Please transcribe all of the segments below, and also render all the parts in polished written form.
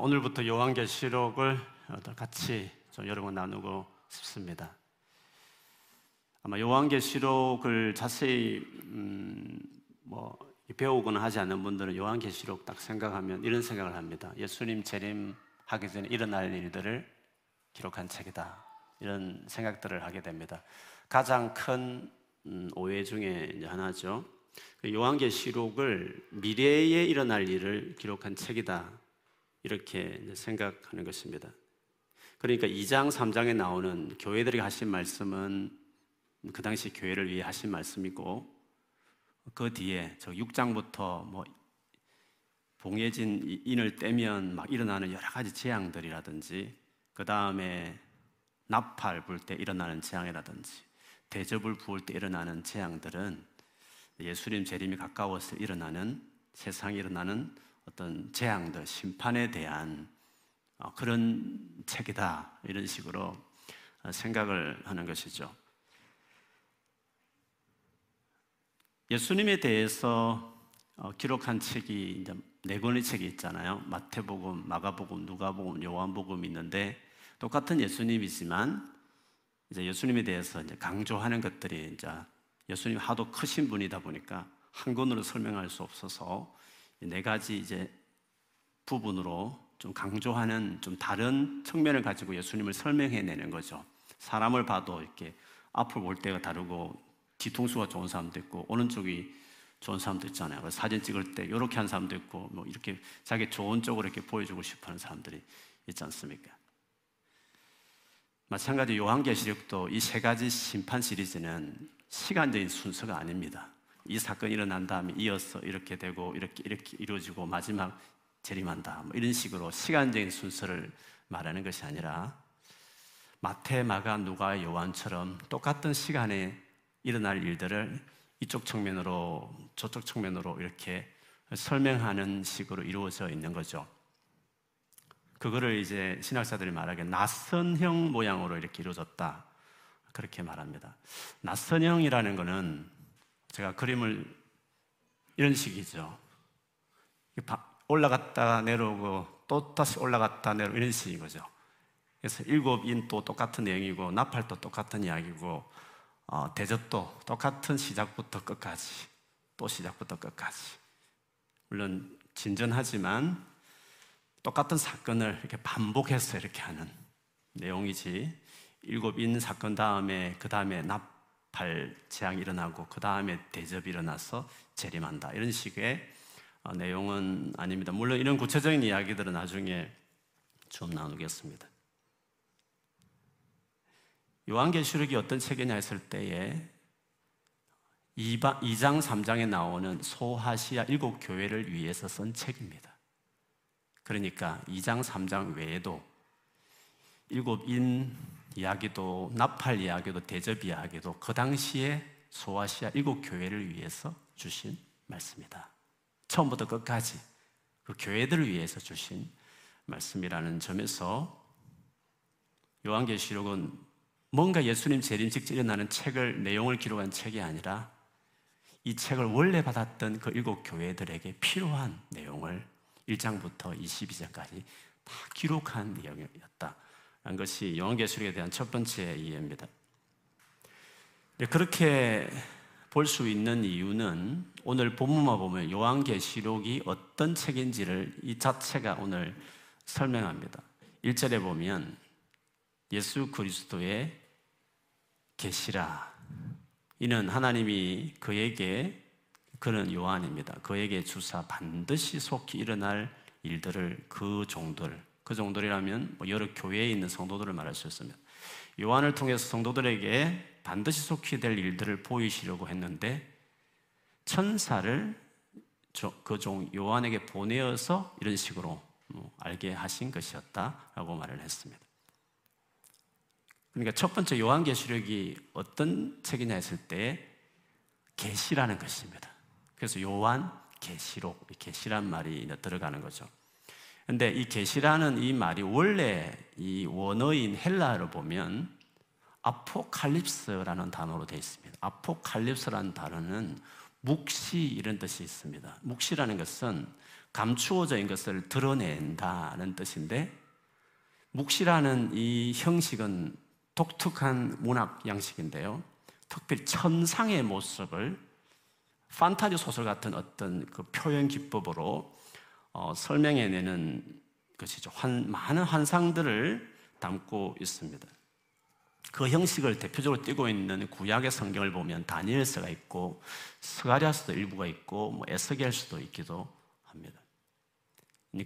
오늘부터 요한계시록을 같이 좀 여러분 나누고 싶습니다. 아마 요한계시록을 자세히 배우거나 하지 않는 분들은 요한계시록 딱 생각하면 이런 생각을 합니다. 예수님 재림하기 전에 일어날 일들을 기록한 책이다. 이런 생각들을 하게 됩니다. 가장 큰 오해 중에 하나죠. 요한계시록을 미래에 일어날 일을 기록한 책이다. 이렇게 생각하는 것입니다. 그러니까 2장, 3장에 나오는 교회들이 하신 말씀은 그 당시 교회를 위해 하신 말씀이고, 그 뒤에 저 6장부터 봉해진 인을 떼면 막 일어나는 여러 가지 재앙들이라든지, 그 다음에 나팔 불 때 일어나는 재앙이라든지, 대접을 부을 때 일어나는 재앙들은 예수님 재림이 가까워서 일어나는, 세상에 일어나는 어떤 재앙들, 심판에 대한 그런 책이다, 이런 식으로 생각을 하는 것이죠. 예수님에 대해서 기록한 책이 이제 4권의 책이 있잖아요. 마태복음, 마가복음, 누가복음, 요한복음이 있는데, 똑같은 예수님이지만 이제 예수님에 대해서 이제 강조하는 것들이, 이제 예수님 하도 크신 분이다 보니까 한 권으로 설명할 수 없어서 4가지 이제 부분으로 좀 강조하는, 좀 다른 측면을 가지고 예수님을 설명해내는 거죠. 사람을 봐도 이렇게 앞을 볼 때가 다르고, 뒤통수가 좋은 사람도 있고, 오른쪽이 좋은 사람도 있잖아요. 사진 찍을 때 이렇게 한 사람도 있고, 이렇게 자기 좋은 쪽으로 이렇게 보여주고 싶어하는 사람들이 있지 않습니까? 마찬가지 요한계시록도 이 3가지 심판 시리즈는 시간적인 순서가 아닙니다. 이 사건이 일어난 다음에 이어서 이렇게 되고, 이렇게 이루어지고, 마지막 재림한다, 이런 식으로 시간적인 순서를 말하는 것이 아니라, 마태, 마가, 누가, 요한처럼 똑같은 시간에 일어날 일들을 이쪽 측면으로 저쪽 측면으로 이렇게 설명하는 식으로 이루어져 있는 거죠. 그거를 이제 신학자들이 말하기에 낯선형 모양으로 이렇게 이루어졌다, 그렇게 말합니다. 낯선형이라는 거는 제가 그림을 이런 식이죠. 올라갔다 내려오고 또 다시 올라갔다 내려오고 이런 식인 거죠. 그래서 7인도 똑같은 내용이고, 나팔도 똑같은 이야기고, 대접도 똑같은 시작부터 끝까지, 또 시작부터 끝까지. 물론 진전하지만 똑같은 사건을 이렇게 반복해서 이렇게 하는 내용이지, 7인 사건 다음에 그 다음에 나팔 재앙이 일어나고, 그 다음에 대접이 일어나서 재림한다, 이런 식의 내용은 아닙니다. 물론 이런 구체적인 이야기들은 나중에 좀 나누겠습니다. 요한계시록이 어떤 책이냐 했을 때에 2장, 3장에 나오는 소아시아 7교회를 위해서 쓴 책입니다. 그러니까 2장, 3장 외에도 7인 이야기도, 나팔 이야기도, 대접 이야기도 그 당시에 소아시아 7교회를 위해서 주신 말씀이다. 처음부터 끝까지 그 교회들을 위해서 주신 말씀이라는 점에서 요한계시록은 뭔가 예수님 재림 직전에 일어나는 책을, 내용을 기록한 책이 아니라, 이 책을 원래 받았던 그 7교회들에게 필요한 내용을 1장부터 22장까지 다 기록한 내용이었다라는 것이 요한계시록에 대한 첫 번째 이해입니다. 그렇게 볼 수 있는 이유는, 오늘 본문만 보면 요한계시록이 어떤 책인지를 이 자체가 오늘 설명합니다. 1절에 보면 예수 그리스도의 계시라, 이는 하나님이 그에게, 그는 요한입니다, 그에게 주사 반드시 속히 일어날 일들을 그 종들이라면 여러 교회에 있는 성도들을 말할 수 있습니다. 요한을 통해서 성도들에게 반드시 속히 될 일들을 보이시려고 했는데, 천사를 그 종 요한에게 보내어서 이런 식으로 알게 하신 것이었다라고 말을 했습니다. 그러니까 첫 번째 요한계시록이 어떤 책이냐 했을 때 계시라는 것입니다. 그래서 요한계시록, 계시란 말이 들어가는 거죠. 그런데 이 계시라는 이 말이 원래 이 원어인 헬라어를 보면 아포칼립스라는 단어로 되어 있습니다. 아포칼립스라는 단어는 묵시, 이런 뜻이 있습니다. 묵시라는 것은 감추어져 있는 것을 드러낸다는 뜻인데, 묵시라는 이 형식은 독특한 문학 양식인데요, 특별히 천상의 모습을 판타지 소설 같은 어떤 그 표현 기법으로 설명해내는 것이죠. 많은 환상들을 담고 있습니다. 그 형식을 대표적으로 띄고 있는 구약의 성경을 보면 다니엘서가 있고 스가랴서도 일부가 있고 에스겔서도 있기도 합니다.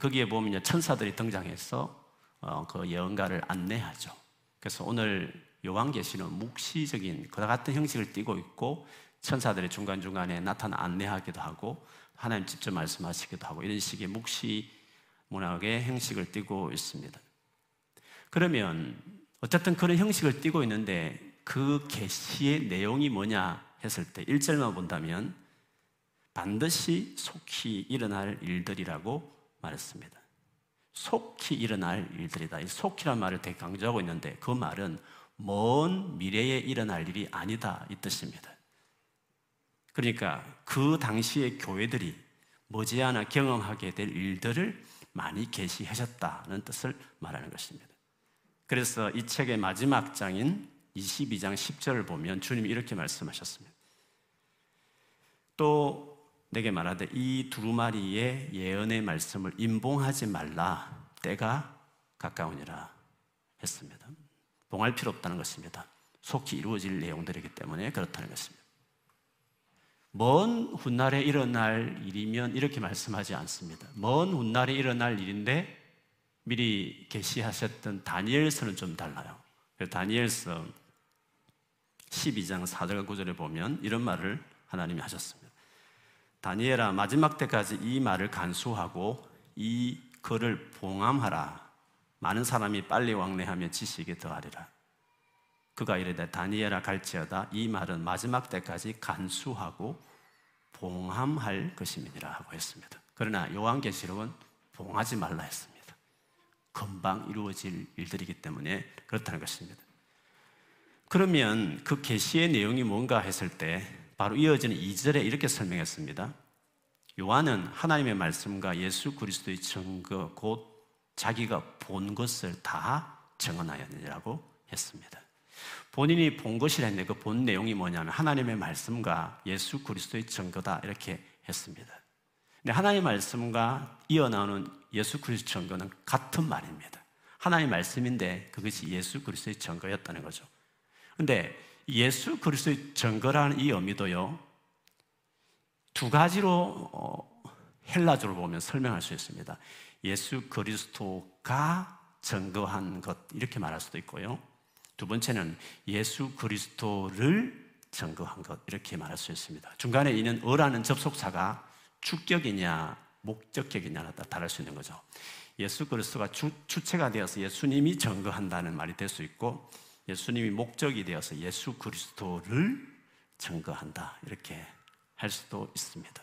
거기에 보면 천사들이 등장해서 그 예언가를 안내하죠. 그래서 오늘 요한계시는 묵시적인 그와 같은 형식을 띄고 있고 천사들이 중간중간에 나타나 안내하기도 하고 하나님 직접 말씀하시기도 하고 이런 식의 묵시 문학의 형식을 띄고 있습니다. 그러면 어쨌든 그런 형식을 띄고 있는데 그 계시의 내용이 뭐냐 했을 때 1절만 본다면 반드시 속히 일어날 일들이라고 말했습니다. 속히 일어날 일들이다. 이 속히란 말을 되게 강조하고 있는데 그 말은 먼 미래에 일어날 일이 아니다 이 뜻입니다. 그러니까 그 당시의 교회들이 머지않아 경험하게 될 일들을 많이 계시하셨다는 뜻을 말하는 것입니다. 그래서 이 책의 마지막 장인 22장 10절을 보면 주님이 이렇게 말씀하셨습니다. 또 내게 말하되 이 두루마리의 예언의 말씀을 임봉하지 말라, 때가 가까우니라 했습니다. 봉할 필요 없다는 것입니다. 속히 이루어질 내용들이기 때문에 그렇다는 것입니다. 먼 훗날에 일어날 일이면 이렇게 말씀하지 않습니다. 먼 훗날에 일어날 일인데 미리 계시하셨던 다니엘서는 좀 달라요. 다니엘서 12장 4절과 9절에 보면 이런 말을 하나님이 하셨습니다. 다니엘아, 마지막 때까지 이 말을 간수하고 이 글을 봉함하라. 많은 사람이 빨리 왕래하며 지식이 더하리라. 그가 이르되 다니엘아 갈지어다, 이 말은 마지막 때까지 간수하고 봉함할 것임이니라 하고 했습니다. 그러나 요한계시록은 봉하지 말라 했습니다. 금방 이루어질 일들이기 때문에 그렇다는 것입니다. 그러면 그 계시의 내용이 뭔가 했을 때 바로 이어지는 2절에 이렇게 설명했습니다. 요한은 하나님의 말씀과 예수 그리스도의 증거 곧 자기가 본 것을 다 증언하였느니라고 했습니다. 본인이 본 것이라 했는데 그 본 내용이 뭐냐면 하나님의 말씀과 예수 그리스도의 증거다 이렇게 했습니다. 근데 하나님의 말씀과 이어나오는 예수 그리스도의 증거는 같은 말입니다. 하나님의 말씀인데 그것이 예수 그리스도의 증거였다는 거죠. 그런데 예수 그리스도의 증거라는 이 의미도요, 두 가지로 헬라어로 보면 설명할 수 있습니다. 예수 그리스도가 증거한 것 이렇게 말할 수도 있고요, 두 번째는 예수 그리스도를 증거한 것 이렇게 말할 수 있습니다. 중간에 있는 어라는 접속사가 주격이냐 목적격이냐에 따라 다를 수 있는 거죠. 예수 그리스도가 주체가 되어서 예수님이 증거한다는 말이 될 수 있고, 예수님이 목적이 되어서 예수 그리스도를 증거한다 이렇게 할 수도 있습니다.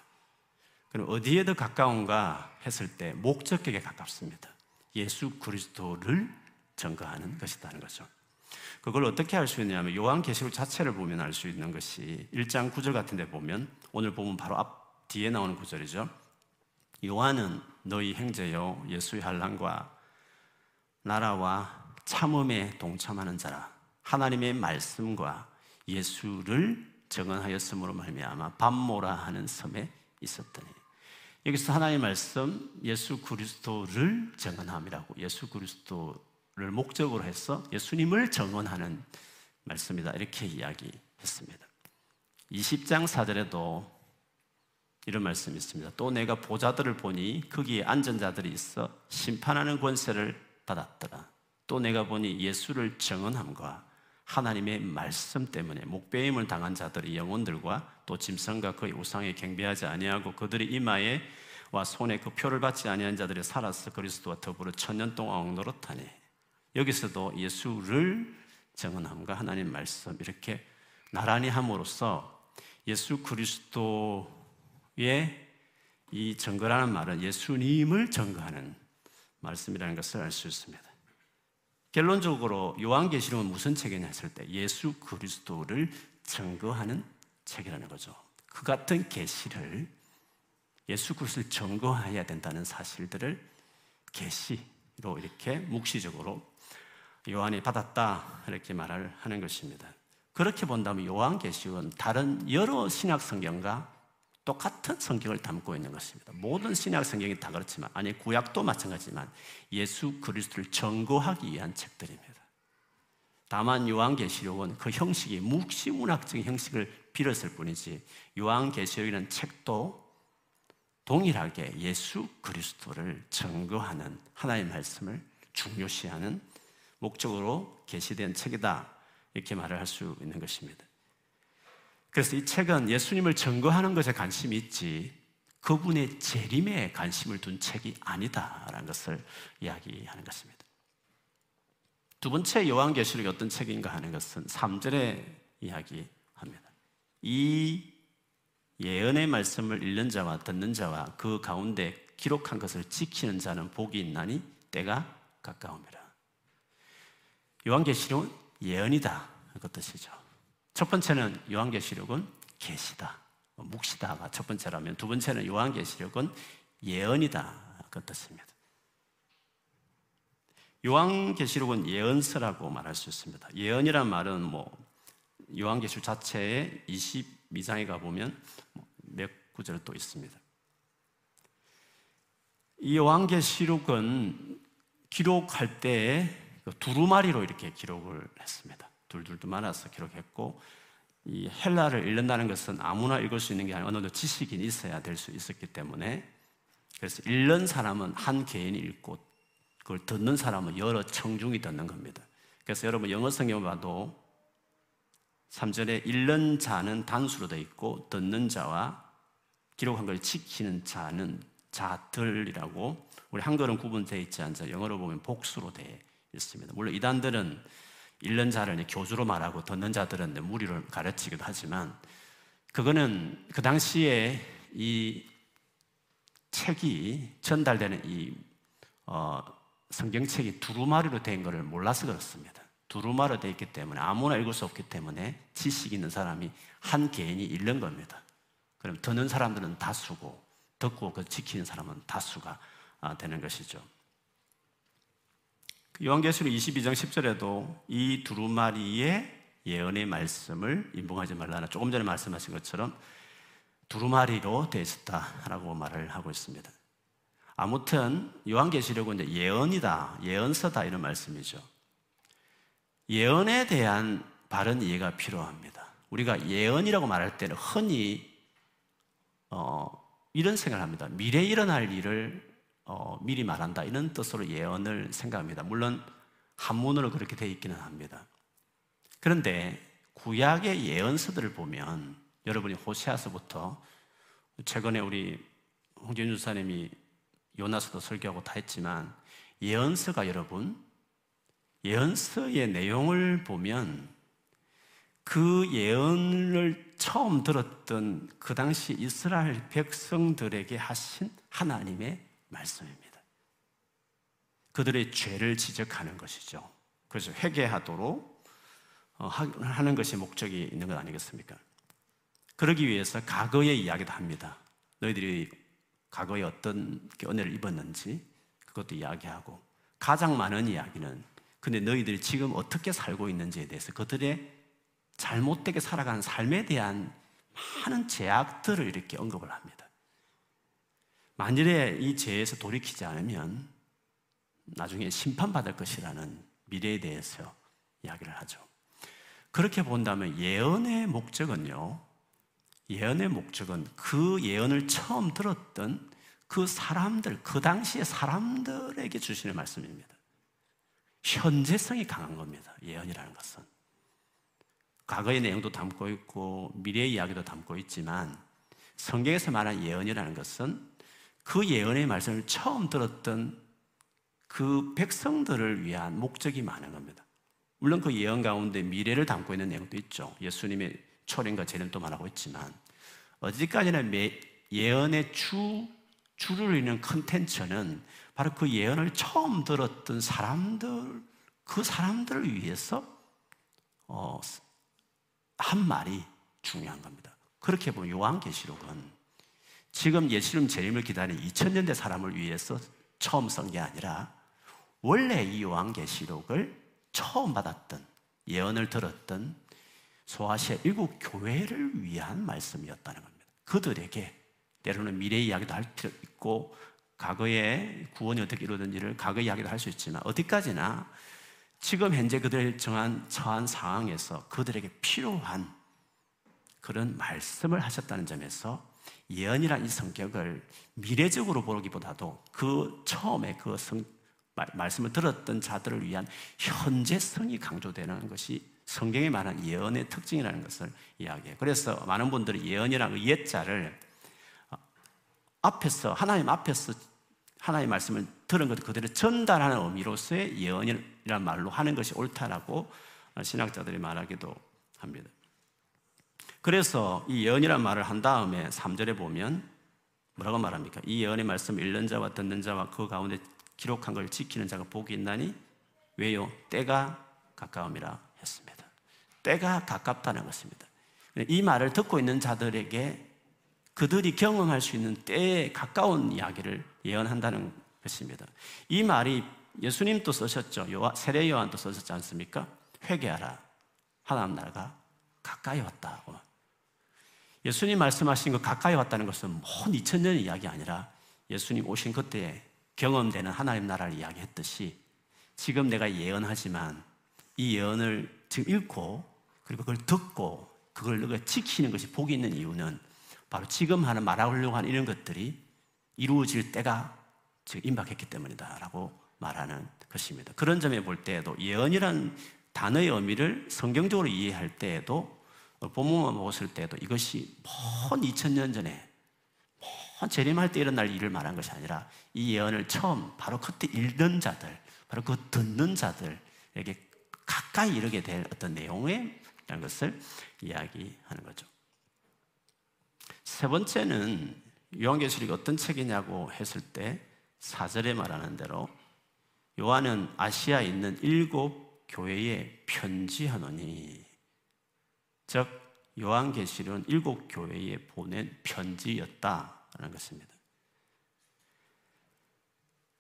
그럼 어디에 더 가까운가 했을 때 목적격에 가깝습니다. 예수 그리스도를 증거하는 것이라는 거죠. 그걸 어떻게 알 수 있냐면 요한계시록 자체를 보면 알 수 있는 것이 1장 9절 같은 데 보면, 오늘 보면 바로 앞 뒤에 나오는 구절이죠. 요한은 너희 행제요 예수의 환난과 나라와 참음에 동참하는 자라 하나님의 말씀과 예수를 증언하였으므로 말미암아 밤모라 하는 섬에 있었더니, 여기서 하나님의 말씀 예수 그리스도를 증언함이라고 예수 그리스도를 목적으로 해서 예수님을 증언하는 말씀이다 이렇게 이야기했습니다. 20장 4절에도 이런 말씀이 있습니다. 또 내가 보자들을 보니 거기에 앉은 자들이 있어 심판하는 권세를 받았더라. 또 내가 보니 예수를 증언함과 하나님의 말씀 때문에 목베임을 당한 자들의 영혼들과 또 짐승과 그의 우상에 경배하지 아니하고 그들의 이마에 와 손에 그 표를 받지 아니한 자들이 살아서 그리스도와 더불어 1000년 동안 억노릇하니. 여기서도 예수를 증언함과 하나님 말씀 이렇게 나란히 함으로써 예수 그리스도의 이 증거라는 말은 예수님을 증거하는 말씀이라는 것을 알 수 있습니다. 결론적으로 요한계시록은 무슨 책이냐 했을 때 예수 그리스도를 증거하는 책이라는 거죠. 그 같은 계시를 예수 그리스도를 증거해야 된다는 사실들을 계시로 이렇게 묵시적으로 요한이 받았다 이렇게 말을 하는 것입니다. 그렇게 본다면 요한계시록은 다른 여러 신약 성경과 똑같은 성경을 담고 있는 것입니다. 모든 신약 성경이 다 그렇지만, 아니 구약도 마찬가지지만 예수 그리스도를 증거하기 위한 책들입니다. 다만 요한계시록은 그 형식이 묵시문학적인 형식을 빌었을 뿐이지 요한계시록이라는 책도 동일하게 예수 그리스도를 증거하는 하나님의 말씀을 중요시하는 목적으로 계시된 책이다 이렇게 말을 할 수 있는 것입니다. 그래서 이 책은 예수님을 증거하는 것에 관심이 있지 그분의 재림에 관심을 둔 책이 아니다라는 것을 이야기하는 것입니다. 두 번째 요한계시록이 어떤 책인가 하는 것은 3절에 이야기합니다. 이 예언의 말씀을 읽는 자와 듣는 자와 그 가운데 기록한 것을 지키는 자는 복이 있나니 때가 가까움이라. 요한계시록은 예언이다 그 뜻이죠. 첫 번째는 요한계시록은 계시다, 묵시다가 첫 번째라면 두 번째는 요한계시록은 예언이다 그 뜻입니다. 요한계시록은 예언서라고 말할 수 있습니다. 예언이란 말은 요한계시록 자체에 22장에 가보면 몇 구절 또 있습니다. 이 요한계시록은 기록할 때에 두루마리로 이렇게 기록을 했습니다. 둘둘도 많아서 기록했고, 이 헬라를 읽는다는 것은 아무나 읽을 수 있는 게 아니라 어느 정도 지식이 있어야 될 수 있었기 때문에, 그래서 읽는 사람은 한 개인이 읽고 그걸 듣는 사람은 여러 청중이 듣는 겁니다. 그래서 여러분 영어 성경을 봐도 3절에 읽는 자는 단수로 되어 있고 듣는 자와 기록한 걸 지키는 자는 자들이라고 우리 한글은 구분되어 있지 않죠. 영어로 보면 복수로 되어 있습니다. 물론 이단들은 읽는 자를 교주로 말하고 듣는 자들은 무리를 가르치기도 하지만, 그거는 그 당시에 이 책이 전달되는 이 성경책이 두루마리로 된 것을 몰라서 그렇습니다. 두루마리로 되어 있기 때문에 아무나 읽을 수 없기 때문에 지식이 있는 사람이 한 개인이 읽는 겁니다. 그럼 듣는 사람들은 다수고 듣고 그 지키는 사람은 다수가 되는 것이죠. 요한계시록 22장 10절에도 이 두루마리의 예언의 말씀을 인봉하지 말라나, 조금 전에 말씀하신 것처럼 두루마리로 되어 있었다라고 말을 하고 있습니다. 아무튼 요한계시록은 이제 예언이다, 예언서다 이런 말씀이죠. 예언에 대한 바른 이해가 필요합니다. 우리가 예언이라고 말할 때는 흔히 이런 생각을 합니다. 미래에 일어날 일을 미리 말한다 이런 뜻으로 예언을 생각합니다. 물론 한문으로 그렇게 되어 있기는 합니다. 그런데 구약의 예언서들을 보면, 여러분이 호세아서부터 최근에 우리 홍진주 사님이 요나서도 설교하고 다 했지만, 예언서가 여러분 예언서의 내용을 보면 그 예언을 처음 들었던 그 당시 이스라엘 백성들에게 하신 하나님의 말씀입니다. 그들의 죄를 지적하는 것이죠. 그래서 회개하도록 하는 것이 목적이 있는 것 아니겠습니까? 그러기 위해서 과거의 이야기도 합니다. 너희들이 과거에 어떤 은혜를 입었는지 그것도 이야기하고, 가장 많은 이야기는 근데 너희들이 지금 어떻게 살고 있는지에 대해서 그들의 잘못되게 살아가는 삶에 대한 많은 죄악들을 이렇게 언급을 합니다. 만일에 이 죄에서 돌이키지 않으면 나중에 심판받을 것이라는 미래에 대해서 이야기를 하죠. 그렇게 본다면 예언의 목적은 그 예언을 처음 들었던 그 사람들, 그 당시의 사람들에게 주시는 말씀입니다. 현재성이 강한 겁니다. 예언이라는 것은 과거의 내용도 담고 있고 미래의 이야기도 담고 있지만, 성경에서 말한 예언이라는 것은 그 예언의 말씀을 처음 들었던 그 백성들을 위한 목적이 많은 겁니다. 물론 그 예언 가운데 미래를 담고 있는 내용도 있죠. 예수님의 초림과 재림도 말하고 있지만, 어디까지나 예언의 주를 이루는 컨텐츠는 바로 그 예언을 처음 들었던 사람들, 그 사람들을 위해서 한 말이 중요한 겁니다. 그렇게 보면 요한계시록은 지금 예수님 재림을 기다린 2000년대 사람을 위해서 처음 쓴 게 아니라 원래 이 요한계시록을 처음 받았던, 예언을 들었던 소아시아 일곱 교회를 위한 말씀이었다는 겁니다. 그들에게 때로는 미래의 이야기도 할 필요 있고 과거의 구원이 어떻게 이루어졌는지를 과거의 이야기도 할 수 있지만 어디까지나 지금 현재 그들을 처한 상황에서 그들에게 필요한 그런 말씀을 하셨다는 점에서 예언이란 이 성격을 미래적으로 보기보다도 그 처음에 그 말씀을 들었던 자들을 위한 현재성이 강조되는 것이 성경에 말하는 예언의 특징이라는 것을 이야기해요. 그래서 많은 분들이 예언이라는 그 옛자를 앞에서, 하나님 앞에서 하나님의 말씀을 들은 것 그대로 전달하는 의미로서의 예언이라는 말로 하는 것이 옳다라고 신학자들이 말하기도 합니다. 그래서 이 예언이라는 말을 한 다음에 3절에 보면 뭐라고 말합니까? 이 예언의 말씀을 읽는 자와 듣는 자와 그 가운데 기록한 걸 지키는 자가 복이 있나니 왜요? 때가 가까움이라 했습니다. 때가 가깝다는 것입니다. 이 말을 듣고 있는 자들에게 그들이 경험할 수 있는 때에 가까운 이야기를 예언한다는 것입니다. 이 말이 예수님도 쓰셨죠. 세례 요한도 쓰셨지 않습니까? 회개하라, 하나님 나라가 가까이 왔다고. 예수님 말씀하신 것 가까이 왔다는 것은 먼 2000년의 이야기 아니라 예수님 오신 그때에 경험되는 하나님 나라를 이야기했듯이 지금 내가 예언하지만 이 예언을 지금 읽고 그리고 그걸 듣고 그걸 너가 지키는 것이 복이 있는 이유는 바로 지금 하는 말하려고 하는 이런 것들이 이루어질 때가 지금 임박했기 때문이다 라고 말하는 것입니다. 그런 점에 볼 때에도 예언이란 단어의 의미를 성경적으로 이해할 때에도 본문만 보았을 때에도 이것이 먼 2000년 전에 먼 재림할 때 일어날 일을 말한 것이 아니라 이 예언을 처음 바로 그때 읽는 자들, 바로 그 듣는 자들에게 가까이 이르게 될 어떤 내용의 것을 이야기하는 거죠. 세 번째는 요한계시록이 어떤 책이냐고 했을 때 4절에 말하는 대로 요한은 아시아에 있는 일곱 교회에 편지하노니, 즉 요한계시록은 일곱 교회에 보낸 편지였다라는 것입니다.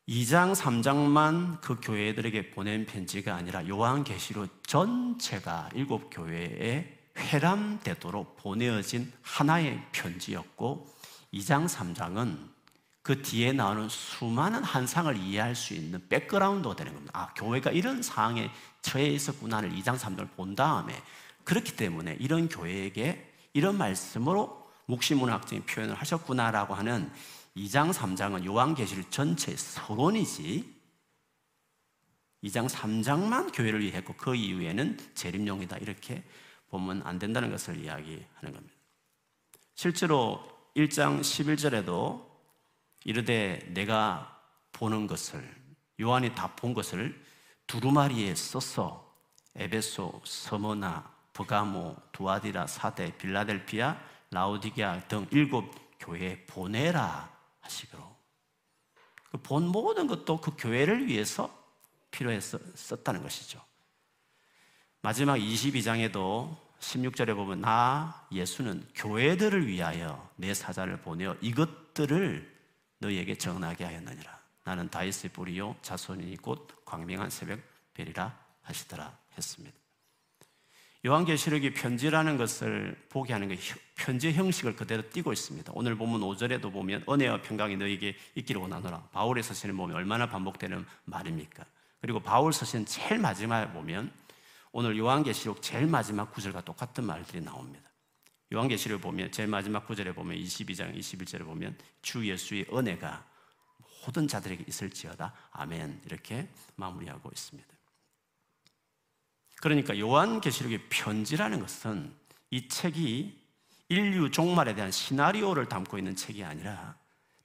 2장, 3장만 그 교회들에게 보낸 편지가 아니라 요한계시록 전체가 일곱 교회에 회람되도록 보내어진 하나의 편지였고 2장, 3장은 그 뒤에 나오는 수많은 한상을 이해할 수 있는 백그라운드가 되는 겁니다. 아, 교회가 이런 상황에 처해 있었구나를 2장, 3장을 본 다음에 그렇기 때문에 이런 교회에게 이런 말씀으로 묵시문학적인 표현을 하셨구나라고 하는 2장, 3장은 요한계시록 전체의 서론이지 2장, 3장만 교회를 위해했고 그 이후에는 재림용이다 이렇게 보면 안 된다는 것을 이야기하는 겁니다. 실제로 1장 11절에도 이르되 내가 보는 것을 요한이 다 본 것을 두루마리에 써서 에베소, 서머나, 버가모, 두아디라, 사데, 빌라델피아, 라오디게아 등 일곱 교회에 보내라 하시기로 본 모든 것도 그 교회를 위해서 필요해서 썼다는 것이죠. 마지막 22장에도 16절에 보면 나 예수는 교회들을 위하여 내 사자를 보내어 이것들을 너희에게 정하게 하였느니라. 나는 다윗의 뿌리요 자손이니 곧 광명한 새벽 벨이라 하시더라 했습니다. 요한계시록이 편지라는 것을 보게 하는 게 편지의 형식을 그대로 띠고 있습니다. 오늘 본문 5절에도 보면 은혜와 평강이 너희에게 있기를 원하노라. 바울의 서신을 보면 얼마나 반복되는 말입니까? 그리고 바울 서신 제일 마지막에 보면 오늘 요한계시록 제일 마지막 9절과 똑같은 말들이 나옵니다. 요한계시록을 보면 제일 마지막 9절에 보면 22장 21절에 보면 주 예수의 은혜가 모든 자들에게 있을지어다 아멘 이렇게 마무리하고 있습니다. 그러니까 요한계시록의 편지라는 것은 이 책이 인류 종말에 대한 시나리오를 담고 있는 책이 아니라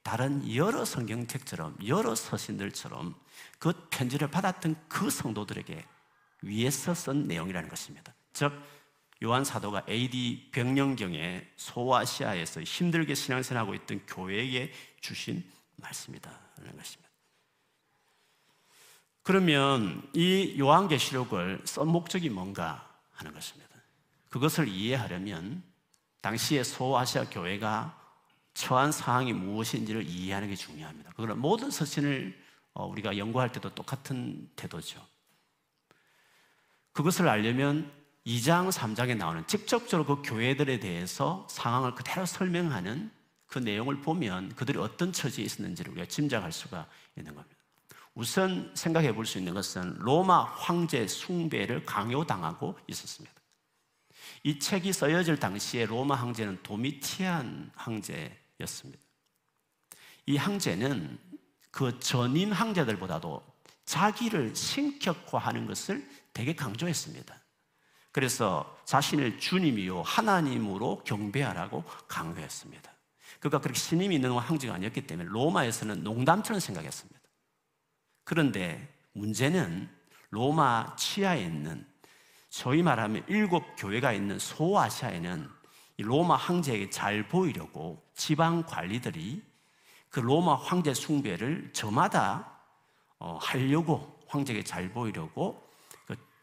다른 여러 성경책처럼 여러 서신들처럼 그 편지를 받았던 그 성도들에게 위에서 쓴 내용이라는 것입니다. 즉 요한 사도가 AD 100년경에 소아시아에서 힘들게 신앙생활하고 있던 교회에게 주신 말씀이다라는 것입니다. 그러면 이 요한계시록을 쓴 목적이 뭔가 하는 것입니다. 그것을 이해하려면 당시에 소아시아 교회가 처한 사항이 무엇인지를 이해하는 게 중요합니다. 그러나 모든 서신을 우리가 연구할 때도 똑같은 태도죠. 그것을 알려면 2장, 3장에 나오는 직접적으로 그 교회들에 대해서 상황을 그대로 설명하는 그 내용을 보면 그들이 어떤 처지에 있었는지를 우리가 짐작할 수가 있는 겁니다. 우선 생각해 볼 수 있는 것은 로마 황제 숭배를 강요당하고 있었습니다. 이 책이 써여질 당시에 로마 황제는 도미티안 황제였습니다. 이 황제는 그 전인 황제들보다도 자기를 신격화하는 것을 되게 강조했습니다. 그래서 자신을 주님이요 하나님으로 경배하라고 강요했습니다. 그러니까 그렇게 신임이 있는 황제가 아니었기 때문에 로마에서는 농담처럼 생각했습니다. 그런데 문제는 로마 치하에 있는, 소위 말하면 7 교회가 있는 소아시아에는 이 로마 황제에게 잘 보이려고 지방 관리들이 그 로마 황제 숭배를 저마다 하려고, 황제에게 잘 보이려고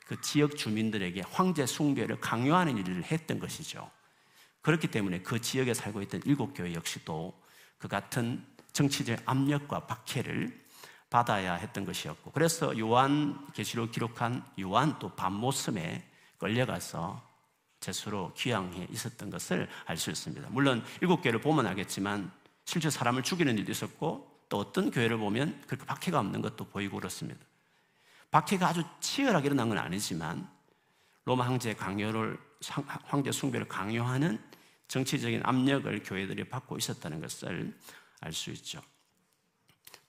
그 지역 주민들에게 황제 숭배를 강요하는 일을 했던 것이죠. 그렇기 때문에 그 지역에 살고 있던 7 교회 역시도 그 같은 정치적 압력과 박해를 받아야 했던 것이었고, 그래서 요한계시록 기록한 요한 또 밤모섬에 끌려가서 스스로 귀향해 있었던 것을 알 수 있습니다. 물론 7 교회를 보면 알겠지만 실제 사람을 죽이는 일도 있었고, 또 어떤 교회를 보면 그렇게 박해가 없는 것도 보이고 그렇습니다. 박해가 아주 치열하게 일어난 건 아니지만 로마 황제 숭배를 강요하는 정치적인 압력을 교회들이 받고 있었다는 것을 알 수 있죠.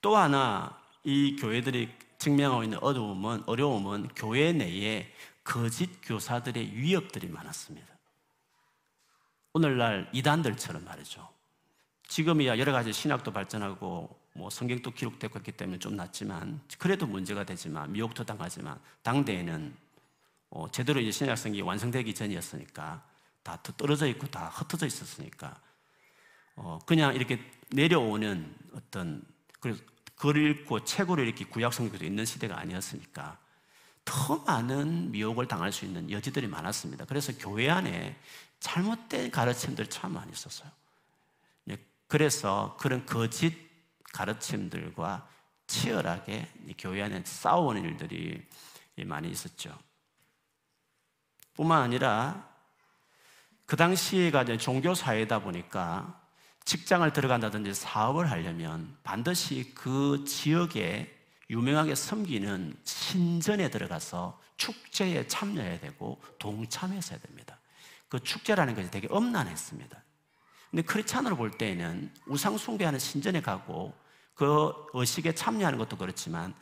또 하나 이 교회들이 직면하고 있는 어려움은 교회 내에 거짓 교사들의 위협들이 많았습니다. 오늘날 이단들처럼 말이죠. 지금이야 여러 가지 신학도 발전하고 성경도 기록되고 있기 때문에 좀 낫지만, 그래도 문제가 되지만, 미혹도 당하지만, 당대에는 제대로 이제 신약 성경이 완성되기 전이었으니까 다 떨어져 있고 다 흩어져 있었으니까 그냥 이렇게 내려오는 어떤, 그래서 글 읽고 책으로 이렇게 구약 성경도 있는 시대가 아니었으니까 더 많은 미혹을 당할 수 있는 여지들이 많았습니다. 그래서 교회 안에 잘못된 가르침들 참 많이 있었어요. 그래서 그런 거짓 가르침들과 치열하게 교회 안에 싸우는 일들이 많이 있었죠. 뿐만 아니라 그 당시가 종교 사회다 보니까 직장을 들어간다든지 사업을 하려면 반드시 그 지역에 유명하게 섬기는 신전에 들어가서 축제에 참여해야 되고 동참했어야 됩니다. 그 축제라는 것이 되게 엄난했습니다. 근데 크리스찬으로 볼 때에는 우상 숭배하는 신전에 가고 그 의식에 참여하는 것도 그렇지만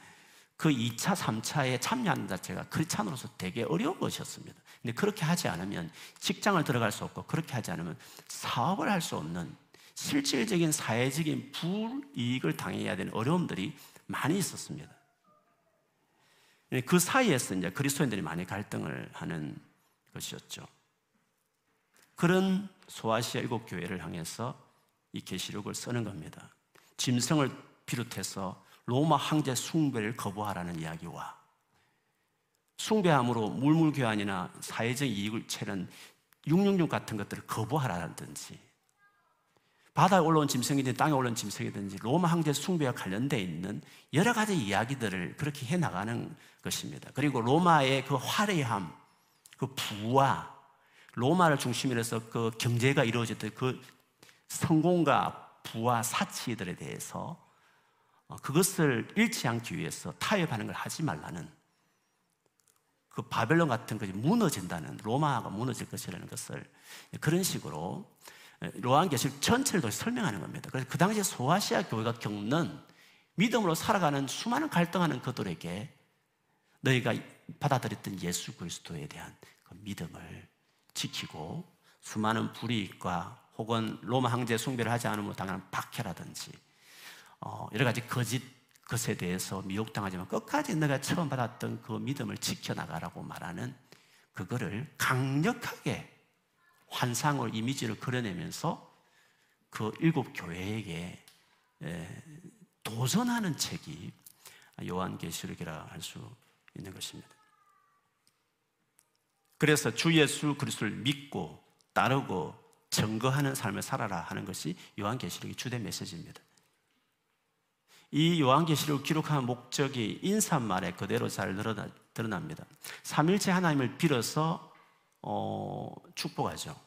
그 2차, 3차에 참여하는 자체가 크리스찬으로서 되게 어려운 것이었습니다. 근데 그렇게 하지 않으면 직장을 들어갈 수 없고, 그렇게 하지 않으면 사업을 할 수 없는 실질적인 사회적인 불이익을 당해야 되는 어려움들이 많이 있었습니다. 그 사이에서 이제 그리스도인들이 많이 갈등을 하는 것이었죠. 그런 소아시아 7 교회를 향해서 이 계시록을 쓰는 겁니다. 짐승을 비롯해서 로마 황제 숭배를 거부하라는 이야기와 숭배함으로 물물교환이나 사회적 이익을 채는 666 같은 것들을 거부하라든지, 바다에 올라온 짐승이든지 땅에 올라온 짐승이든지 로마 황제 숭배와 관련되어 있는 여러 가지 이야기들을 그렇게 해나가는 것입니다. 그리고 로마의 그 화려함, 그 부와 로마를 중심으로 해서 그 경제가 이루어졌던 그 성공과 부와 사치들에 대해서 그것을 잃지 않기 위해서 타협하는 걸 하지 말라는, 그 바벨론 같은 것이 무너진다는, 로마가 무너질 것이라는 것을 그런 식으로 요한계시록 전체를 설명하는 겁니다. 그래서 그 당시 소아시아 교회가 겪는 믿음으로 살아가는 수많은 갈등하는 그들에게 너희가 받아들였던 예수 그리스도에 대한 그 믿음을 지키고 수많은 불이익과 혹은 로마 황제 숭배를 하지 않으면 당한 박해라든지 여러 가지 거짓 것에 대해서 미혹당하지만 끝까지 너가 처음 받았던 그 믿음을 지켜나가라고 말하는, 그거를 강력하게 환상을, 이미지를 그려내면서 그 7 교회에게 도전하는 책이 요한계시록이라 할 수 있는 것입니다. 그래서 주 예수 그리스도를 믿고 따르고 증거하는 삶을 살아라 하는 것이 요한계시록의 주된 메시지입니다. 이 요한계시록을 기록한 목적이 인사말에 그대로 잘 드러납니다. 삼일째 하나님을 빌어서 축복하죠.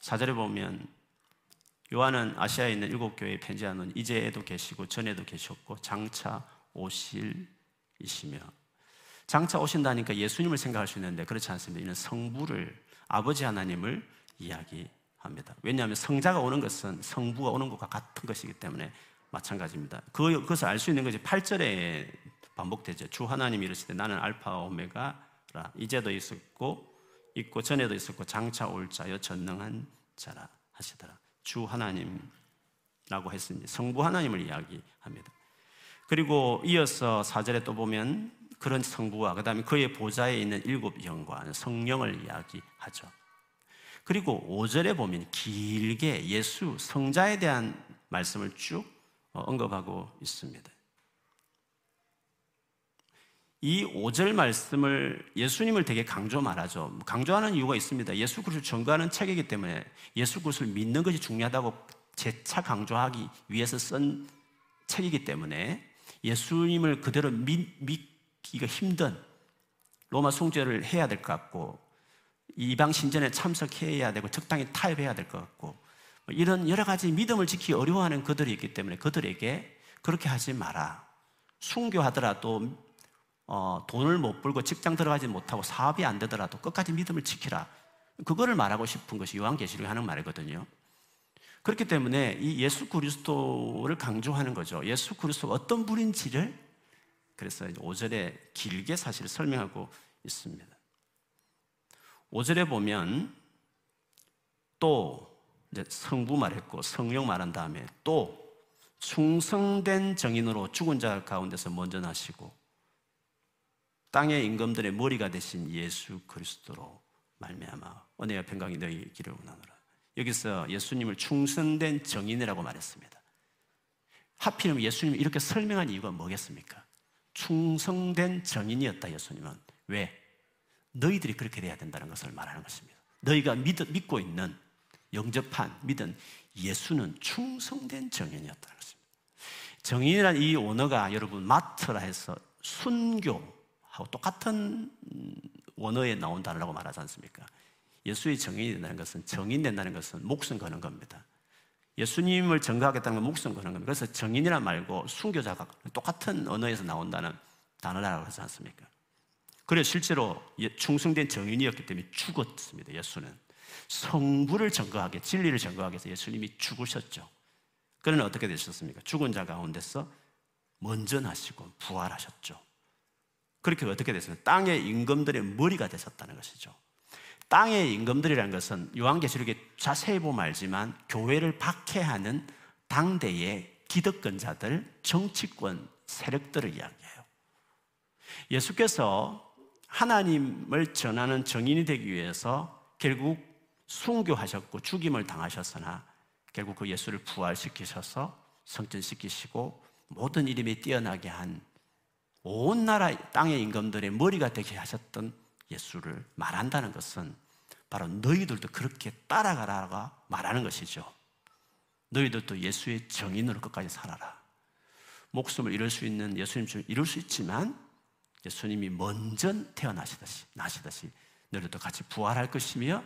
4절에 보면 요한은 아시아에 있는 7교회에 편지하는 이제에도 계시고 전에도 계셨고 장차 오실이시며, 장차 오신다니까 예수님을 생각할 수 있는데 그렇지 않습니다. 이는 성부를, 아버지 하나님을 이야기합니다. 왜냐하면 성자가 오는 것은 성부가 오는 것과 같은 것이기 때문에 마찬가지입니다. 그것을 알 수 있는 것이 8절에 반복되죠. 주 하나님이 이르시되 나는 알파와 오메가라, 이제도 있고 전에도 있었고 장차 올 자여 전능한 자라 하시더라. 주 하나님이라고 했으니 성부 하나님을 이야기합니다. 그리고 이어서 4절에 또 보면 그런 성부와 그 다음에 그의 보좌에 있는 7 영과 성령을 이야기하죠. 그리고 5절에 보면 길게 예수 성자에 대한 말씀을 쭉 언급하고 있습니다. 이 5절 말씀을 예수님을 되게 강조 말하죠. 강조하는 이유가 있습니다. 예수 그리스도를 전가하는 책이기 때문에 예수 그리스도를 믿는 것이 중요하다고 재차 강조하기 위해서 쓴 책이기 때문에 예수님을 그대로 믿기가 힘든, 로마 송죄를 해야 될 것 같고 이방 신전에 참석해야 되고 적당히 타협해야 될 것 같고 이런 여러 가지 믿음을 지키기 어려워하는 그들이 있기 때문에 그들에게 그렇게 하지 마라. 순교하더라도 돈을 못 벌고 직장 들어가지 못하고 사업이 안 되더라도 끝까지 믿음을 지키라. 그거를 말하고 싶은 것이 요한계시록이 하는 말이거든요. 그렇기 때문에 이 예수 그리스도를 강조하는 거죠. 예수 그리스도가 어떤 분인지를 그래서 5절에 길게 사실 설명하고 있습니다. 5절에 보면 또 이제 성부 말했고 성령 말한 다음에 또 충성된 정인으로 죽은 자 가운데서 먼저 나시고 땅의 임금들의 머리가 되신 예수 그리스도로 말미암아 은혜와 평강이 너희 길을 원하노라. 여기서 예수님을 충성된 정인이라고 말했습니다. 하필이면 예수님이 이렇게 설명한 이유가 뭐겠습니까? 충성된 정인이었다. 예수님은 왜? 너희들이 그렇게 돼야 된다는 것을 말하는 것입니다. 너희가 믿고 있는, 영접한, 믿은 예수는 충성된 정인이었다는 것입니다. 정인이라는 이 원어가 여러분 마트라 해서 순교 똑같은 원어에 나온 단어라고 말하지 않습니까? 예수의 정인이 된다는 것은, 정인 된다는 것은 목숨 거는 겁니다. 예수님을 전가하겠다는 건 목숨 거는 겁니다. 그래서 정인이란 말고 순교자가 똑같은 언어에서 나온다는 단어라고 하지 않습니까? 그래서 실제로 충성된 정인이었기 때문에 죽었습니다. 예수는 성부를 전가하게, 진리를 전가하게 해서 예수님이 죽으셨죠. 그는 어떻게 되셨습니까? 죽은 자 가운데서 먼저 나시고 부활하셨죠. 그렇게 어떻게 됐습니까? 땅의 임금들의 머리가 되셨다는 것이죠. 땅의 임금들이라는 것은 요한계시록에 자세히 보면 알지만 교회를 박해하는 당대의 기득권자들, 정치권 세력들을 이야기해요. 예수께서 하나님을 전하는 정인이 되기 위해서 결국 순교하셨고 죽임을 당하셨으나 결국 그 예수를 부활시키셔서 성전시키시고 모든 이름에 뛰어나게 한, 온 나라 땅의 임금들의 머리가 되게 하셨던 예수를 말한다는 것은 바로 너희들도 그렇게 따라가라고 말하는 것이죠. 너희들도 예수의 정인으로 끝까지 살아라. 목숨을 잃을 수 있는 예수님처럼 잃을 수 있지만 예수님이 먼저 태어나시듯이 너희들도 같이 부활할 것이며,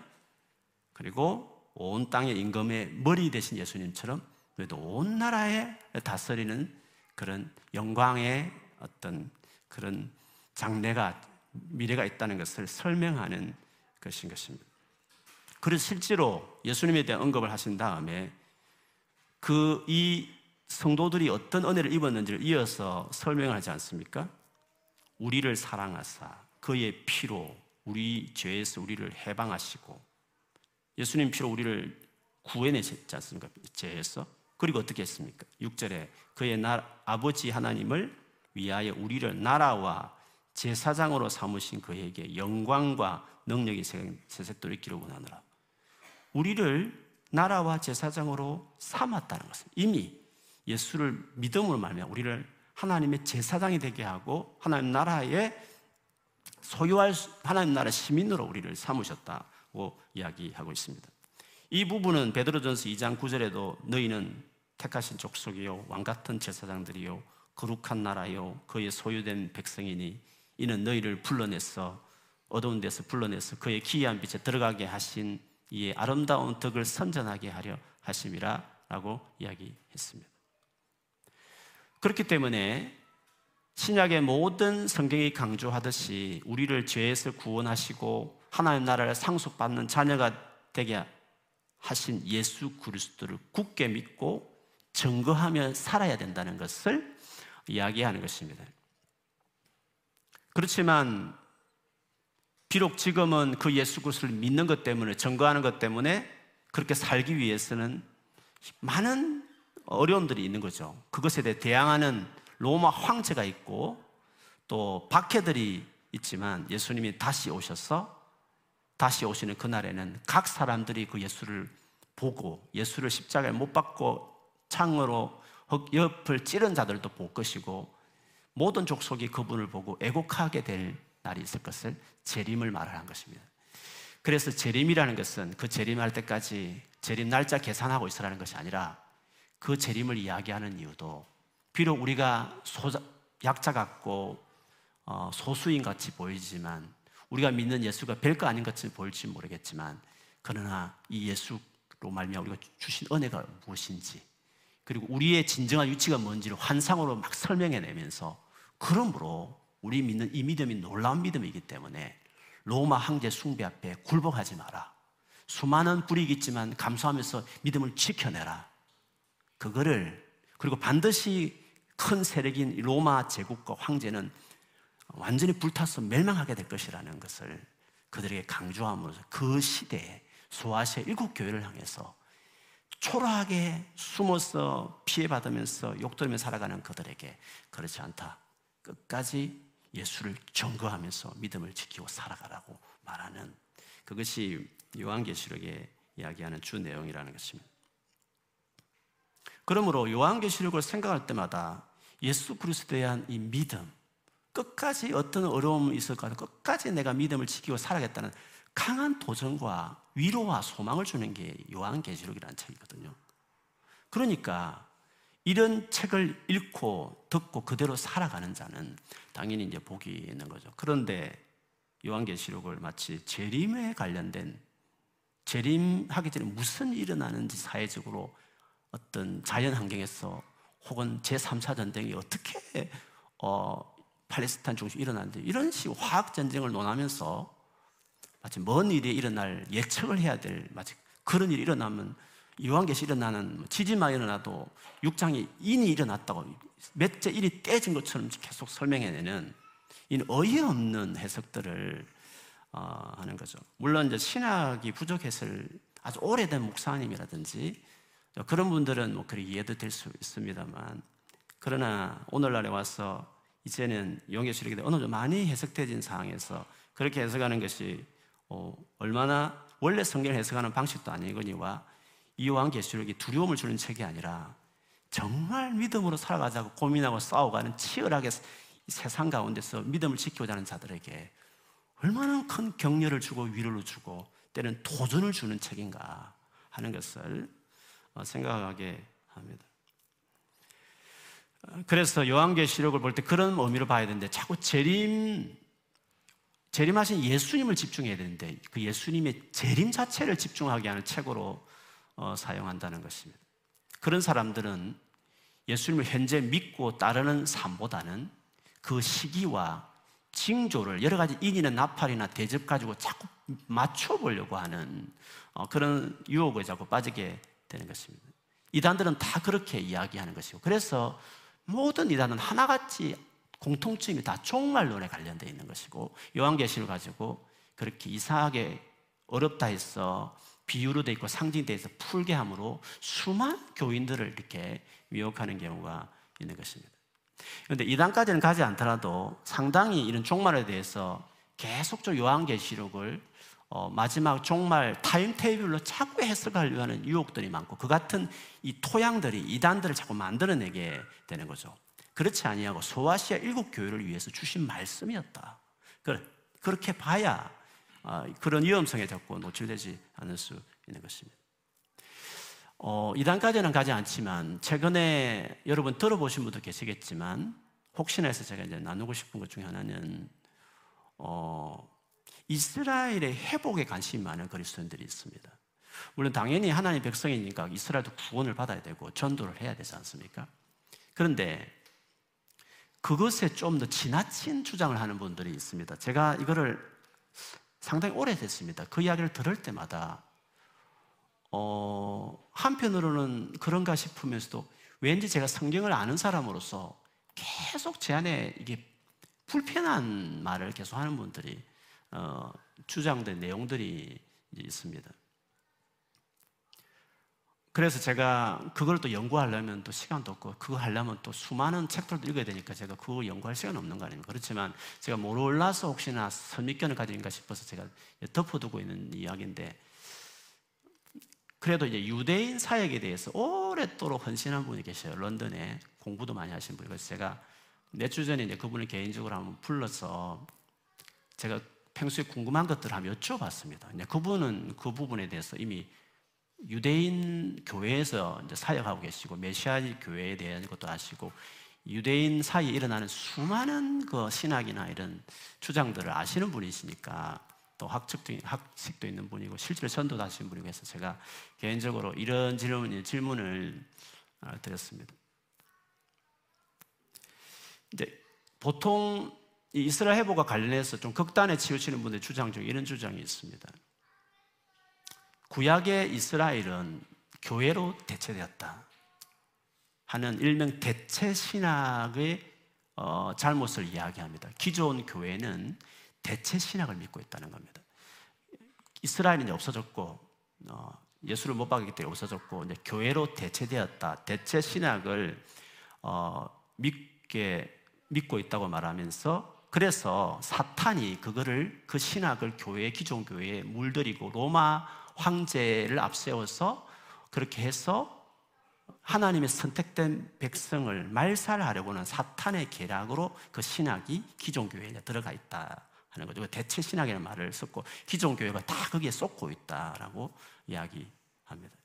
그리고 온 땅의 임금의 머리 되신 예수님처럼 너희도 온 나라에 다스리는 그런 영광의 어떤 그런 장래가, 미래가 있다는 것을 설명하는 것인 것입니다. 그래서 실제로 예수님에 대한 언급을 하신 다음에 이 성도들이 어떤 은혜를 입었는지를 이어서 설명하지 않습니까? 우리를 사랑하사 그의 피로 우리 죄에서 우리를 해방하시고, 예수님 피로 우리를 구해내셨지 않습니까? 죄에서. 그리고 어떻게 했습니까? 6절에 그의 아버지 하나님을 위하여 우리를 나라와 제사장으로 삼으신 그에게 영광과 능력이 세세토록 있기를 원하노라. 우리를 나라와 제사장으로 삼았다는 것은 이미 예수를 믿음으로 말미암아 우리를 하나님의 제사장이 되게 하고 하나님 나라의 하나님 나라 시민으로 우리를 삼으셨다고 이야기하고 있습니다. 이 부분은 베드로전서 2장 9절에도 너희는 택하신 족속이요 왕같은 제사장들이요 거룩한 나라요 그의 소유된 백성이니 이는 너희를 불러내서 어두운 데서 불러내서 그의 기이한 빛에 들어가게 하신 이의 아름다운 덕을 선전하게 하려 하심이라 라고 이야기했습니다. 그렇기 때문에 신약의 모든 성경이 강조하듯이 우리를 죄에서 구원하시고 하나님 나라를 상속받는 자녀가 되게 하신 예수 그리스도를 굳게 믿고 증거하며 살아야 된다는 것을 이야기하는 것입니다. 그렇지만 비록 지금은 그 예수 그리스도를 믿는 것 때문에 증거하는 것 때문에 그렇게 살기 위해서는 많은 어려움들이 있는 거죠. 그것에 대해 대항하는 로마 황제가 있고 또 박해들이 있지만 예수님이 다시 오셔서 다시 오시는 그날에는 각 사람들이 그 예수를 보고 예수를 십자가에 못 박고 창으로 옆을 찌른 자들도 볼 것이고 모든 족속이 그분을 보고 애곡하게 될 날이 있을 것을 재림을 말하는 것입니다. 그래서 재림이라는 것은 그 재림할 때까지 재림 날짜 계산하고 있으라는 것이 아니라 그 재림을 이야기하는 이유도 비록 우리가 약자 같고 소수인 같이 보이지만 우리가 믿는 예수가 별거 아닌 것처럼 보일지 모르겠지만 그러나 이 예수로 말미암아 우리가 주신 은혜가 무엇인지 그리고 우리의 진정한 위치가 뭔지를 환상으로 막 설명해내면서 그러므로 우리 믿는 이 믿음이 놀라운 믿음이기 때문에 로마 황제 숭배 앞에 굴복하지 마라. 수많은 불이익이 있지만 감수하면서 믿음을 지켜내라. 그거를 그리고 반드시 큰 세력인 로마 제국과 황제는 완전히 불타서 멸망하게 될 것이라는 것을 그들에게 강조함으로써 그 시대에 소아시아 7 교회를 향해서 초라하게 숨어서 피해받으면서 욕돌며 살아가는 그들에게 그렇지 않다. 끝까지 예수를 증거하면서 믿음을 지키고 살아가라고 말하는 그것이 요한계시록에 이야기하는 주 내용이라는 것입니다. 그러므로 요한계시록을 생각할 때마다 예수 그리스도에 대한 이 믿음 끝까지 어떤 어려움이 있을까도 끝까지 내가 믿음을 지키고 살아야겠다는 강한 도전과 위로와 소망을 주는 게 요한계시록이라는 책이거든요. 그러니까 이런 책을 읽고 듣고 그대로 살아가는 자는 당연히 이제 복이 있는 거죠. 그런데 요한계시록을 마치 재림에 관련된 재림하기 전에 무슨 일이 일어나는지 사회적으로 어떤 자연 환경에서 혹은 제3차 전쟁이 어떻게 팔레스타인 중심 일어나는지 이런 식 화학 전쟁을 논하면서 마치 먼 일이 일어날 예측을 해야 될 마치 그런 일이 일어나면 요한계시 일어나는 지진만 일어나도 6장에 인이 일어났다고 몇째 인이 떼진 것처럼 계속 설명해내는 이 어이없는 해석들을 하는 거죠. 물론 이제 신학이 부족했을 아주 오래된 목사님이라든지 그런 분들은 뭐 그렇게 이해도 될 수 있습니다만 그러나 오늘날에 와서 이제는 요한계시록에 대해 어느 정도 많이 해석되진 상황에서 그렇게 해석하는 것이 얼마나 원래 성경을 해석하는 방식도 아니거니와 이 요한계시록이 두려움을 주는 책이 아니라 정말 믿음으로 살아가자고 고민하고 싸워가는 치열하게 세상 가운데서 믿음을 지키고자 하는 자들에게 얼마나 큰 격려를 주고 위로를 주고 때는 도전을 주는 책인가 하는 것을 생각하게 합니다. 그래서 요한계시록을 볼 때 그런 의미로 봐야 되는데 자꾸 재림하신 예수님을 집중해야 되는데 그 예수님의 재림 자체를 집중하게 하는 책으로 사용한다는 것입니다. 그런 사람들은 예수님을 현재 믿고 따르는 삶보다는 그 시기와 징조를 여러 가지 인이나 나팔이나 대접 가지고 자꾸 맞춰보려고 하는 그런 유혹에 자꾸 빠지게 되는 것입니다. 이단들은 다 그렇게 이야기하는 것이고 그래서 모든 이단은 하나같이 공통점이 다 종말론에 관련되어 있는 것이고 요한계시를 가지고 그렇게 이상하게 어렵다 해서 비유로 되어 있고 상징이 되어 있어 풀게 함으로 수많은 교인들을 이렇게 미혹하는 경우가 있는 것입니다. 그런데 이단까지는 가지 않더라도 상당히 이런 종말에 대해서 계속적으로 요한계시록을 마지막 종말 타임테이블로 자꾸 해석하려고 하는 유혹들이 많고 그 같은 이 토양들이 이단들을 자꾸 만들어내게 되는 거죠. 그렇지 아니하고 소아시아 7 교회를 위해서 주신 말씀이었다. 그렇게 봐야 그런 위험성에 자꾸 노출되지 않을 수 있는 것입니다. 이단까지는 가지 않지만 최근에 여러분 들어보신 분도 계시겠지만 혹시나 해서 제가 이제 나누고 싶은 것 중에 하나는 이스라엘의 회복에 관심이 많은 그리스도인들이 있습니다. 물론 당연히 하나님의 백성이니까 이스라엘도 구원을 받아야 되고 전도를 해야 되지 않습니까? 그런데 그것에 좀 더 지나친 주장을 하는 분들이 있습니다. 제가 이거를 상당히 오래됐습니다. 그 이야기를 들을 때마다 한편으로는 그런가 싶으면서도 왠지 제가 성경을 아는 사람으로서 계속 제 안에 이게 불편한 말을 계속 하는 분들이 주장된 내용들이 있습니다. 그래서 제가 그걸 또 연구하려면 또 시간도 없고 그거 하려면 또 수많은 책들도 읽어야 되니까 제가 그거 연구할 시간이 없는 거 아닙니까? 그렇지만 제가 몰라서 혹시나 선입견을 가진가 싶어서 제가 덮어두고 있는 이야기인데, 그래도 이제 유대인 사역에 대해서 오랫도록 헌신한 분이 계셔요. 런던에 공부도 많이 하신 분이. 그래서 제가 몇 주 전에 이제 그분을 개인적으로 한번 불러서 제가 평소에 궁금한 것들을 한번 여쭤봤습니다. 이제 그분은 그 부분에 대해서 이미 유대인 교회에서 이제 사역하고 계시고 메시아의 교회에 대한 것도 아시고 유대인 사이에 일어나는 수많은 그 신학이나 이런 주장들을 아시는 분이시니까, 또 학식도 있는 분이고 실제로 전도도 하시는 분이고 해서 제가 개인적으로 이런 질문을 드렸습니다. 이제 보통 이 이스라엘 회복과 관련해서 좀 극단에 치우치는 분들의 주장 중에 이런 주장이 있습니다. 구약의 이스라엘은 교회로 대체되었다 하는 일명 대체 신학의 잘못을 이야기합니다. 기존 교회는 대체 신학을 믿고 있다는 겁니다. 이스라엘은 없어졌고 예수를 못 박이기 때문에 없어졌고 이제 교회로 대체되었다, 대체 신학을 믿고 있다고 말하면서, 그래서 사탄이 그 신학을 기존 교회에 물들이고 로마 황제를 앞세워서 그렇게 해서 하나님의 선택된 백성을 말살하려고는 사탄의 계략으로 그 신학이 기존 교회에 들어가 있다 하는 거죠. 대체 신학이라는 말을 썼고 기존 교회가 다 거기에 쏟고 있다라고 이야기합니다.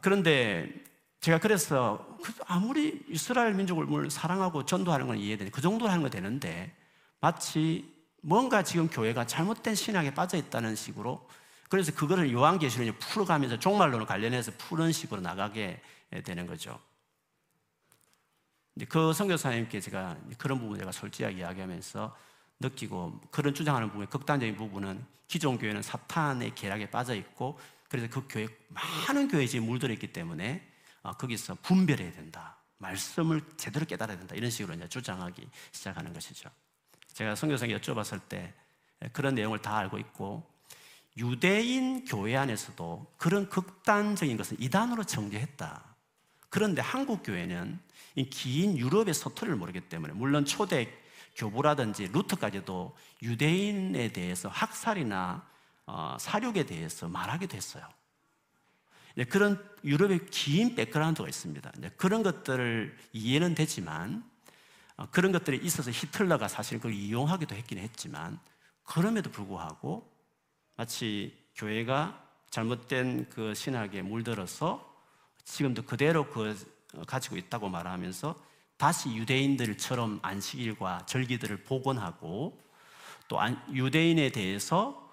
그런데 제가 그래서 아무리 이스라엘 민족을 물론 사랑하고 전도하는 건 이해되는데 그 정도로 하는 건 되는데, 마치 뭔가 지금 교회가 잘못된 신학에 빠져 있다는 식으로, 그래서 그거를 요한계시록 풀어가면서 종말론을 관련해서 푸는 식으로 나가게 되는 거죠. 그 선교사님께 제가 그런 부분을 제가 솔직하게 이야기하면서 느끼고, 그런 주장하는 부분의 극단적인 부분은 기존 교회는 사탄의 계략에 빠져 있고 그래서 그 교회 많은 교회에 지금 물들어 있기 때문에 거기서 분별해야 된다, 말씀을 제대로 깨달아야 된다, 이런 식으로 이제 주장하기 시작하는 것이죠. 제가 선교사에게 여쭤봤을 때 그런 내용을 다 알고 있고 유대인 교회 안에서도 그런 극단적인 것은 이단으로 정죄했다. 그런데 한국 교회는 이 긴 유럽의 서투를 모르기 때문에, 물론 초대 교부라든지 루터까지도 유대인에 대해서 학살이나 사륙에 대해서 말하기도 했어요. 그런 유럽의 긴 백그라운드가 있습니다. 그런 것들을 이해는 되지만, 그런 것들에 있어서 히틀러가 사실 그걸 이용하기도 했긴 했지만, 그럼에도 불구하고 마치 교회가 잘못된 그 신학에 물들어서 지금도 그대로 가지고 있다고 말하면서 다시 유대인들처럼 안식일과 절기들을 복원하고, 또 유대인에 대해서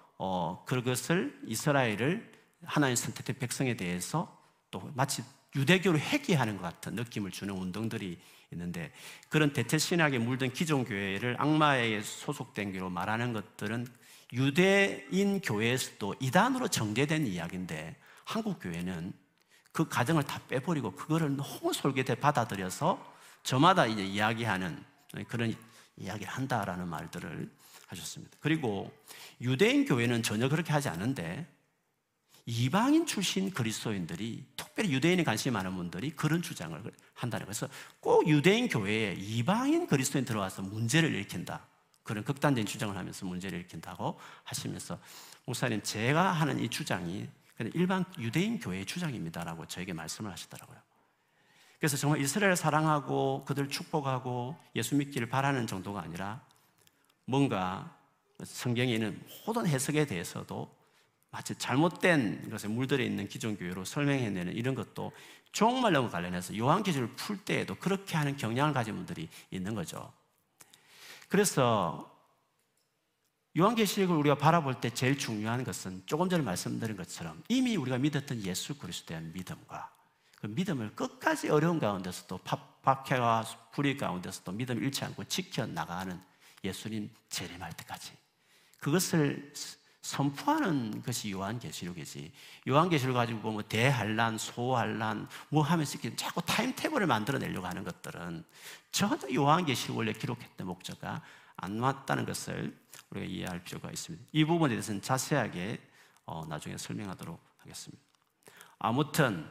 그것을 이스라엘을 하나님 선택된 백성에 대해서 또 마치 유대교를 회귀하는 것 같은 느낌을 주는 운동들이 있는데, 그런 대체 신학에 물든 기존 교회를 악마에 소속된 교로 말하는 것들은 유대인 교회에서도 이단으로 정제된 이야기인데, 한국 교회는 그 가정을 다 빼버리고 그거를 너무 솔깃해 받아들여서 저마다 이제 이야기하는 그런 이야기를 한다라는 말들을 하셨습니다. 그리고 유대인 교회는 전혀 그렇게 하지 않은데 이방인 출신 그리스도인들이, 특별히 유대인에 관심이 많은 분들이 그런 주장을 한다는 거예요. 그래서 꼭 유대인 교회에 이방인 그리스도인 들어와서 문제를 일으킨다, 그런 극단적인 주장을 하면서 문제를 일으킨다고 하시면서, 목사님 제가 하는 이 주장이 일반 유대인 교회의 주장입니다라고 저에게 말씀을 하시더라고요. 그래서 정말 이스라엘 사랑하고 그들 축복하고 예수 믿기를 바라는 정도가 아니라 뭔가 성경에 있는 모든 해석에 대해서도 마치 잘못된 것에 물들어 있는 기존 교회로 설명해내는 이런 것도 종말론과 관련해서 요한계시록을 풀 때에도 그렇게 하는 경향을 가진 분들이 있는 거죠. 그래서 요한계시록을 우리가 바라볼 때 제일 중요한 것은 조금 전에 말씀드린 것처럼 이미 우리가 믿었던 예수 그리스도에 대한 믿음과 그 믿음을 끝까지 어려운 가운데서도 박해와 불의 가운데서도 믿음을 잃지 않고 지켜나가는 예수님 재림할 때까지 그것을 선포하는 것이 요한계시록이지, 요한계시록 가지고 보면 대환란, 소환란 뭐 하면서 이렇게 자꾸 타임테이블을 만들어내려고 하는 것들은 전혀 요한계시록 원래 기록했던 목적과 안 맞다는 것을 우리가 이해할 필요가 있습니다. 이 부분에 대해서는 자세하게 나중에 설명하도록 하겠습니다. 아무튼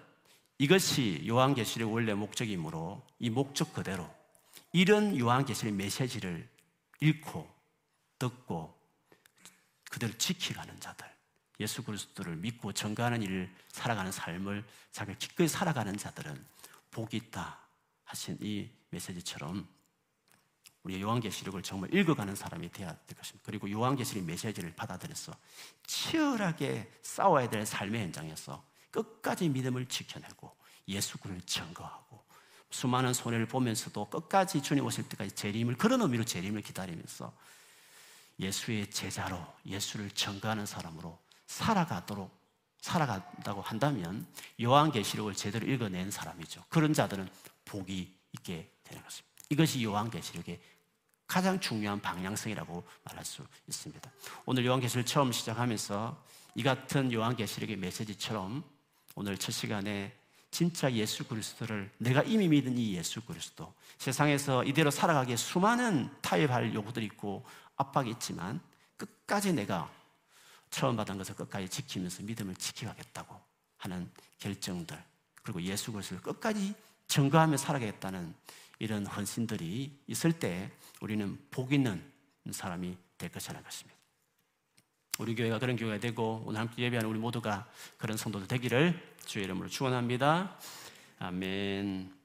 이것이 요한계시록의 원래 목적이므로 이 목적 그대로 이런 요한계시록의 메시지를 읽고 듣고 그대로 지키가는 자들, 예수 그리스도를 믿고 전가하는 일을 살아가는 삶을 자기가 기꺼이 살아가는 자들은 복이 있다 하신 이 메시지처럼 우리의 요한계시록을 정말 읽어가는 사람이 되어야 될 것입니다. 그리고 요한계시록의 메시지를 받아들여서 치열하게 싸워야 될 삶의 현장에서 끝까지 믿음을 지켜내고 예수군을 증거하고 수많은 손해를 보면서도 끝까지 주님 오실 때까지 재림을, 그런 의미로 재림을 기다리면서 예수의 제자로 예수를 증거하는 사람으로 살아간다고 한다면 요한계시록을 제대로 읽어낸 사람이죠. 그런 자들은 복이 있게 되는 것입니다. 이것이 요한계시록의 가장 중요한 방향성이라고 말할 수 있습니다. 오늘 요한계시록을 처음 시작하면서 이 같은 요한계시록의 메시지처럼 오늘 첫 시간에 진짜 예수 그리스도를, 내가 이미 믿은 이 예수 그리스도, 세상에서 이대로 살아가기에 수많은 타협할 요구들이 있고 압박이 있지만 끝까지 내가 처음 받은 것을 끝까지 지키면서 믿음을 지키겠다고 하는 결정들, 그리고 예수 그리스도를 끝까지 증거하며 살아가겠다는 이런 헌신들이 있을 때 우리는 복 있는 사람이 될 것이라는 것입니다. 우리 교회가 그런 교회가 되고 오늘 함께 예배하는 우리 모두가 그런 성도들 되기를 주의 이름으로 축원합니다. 아멘.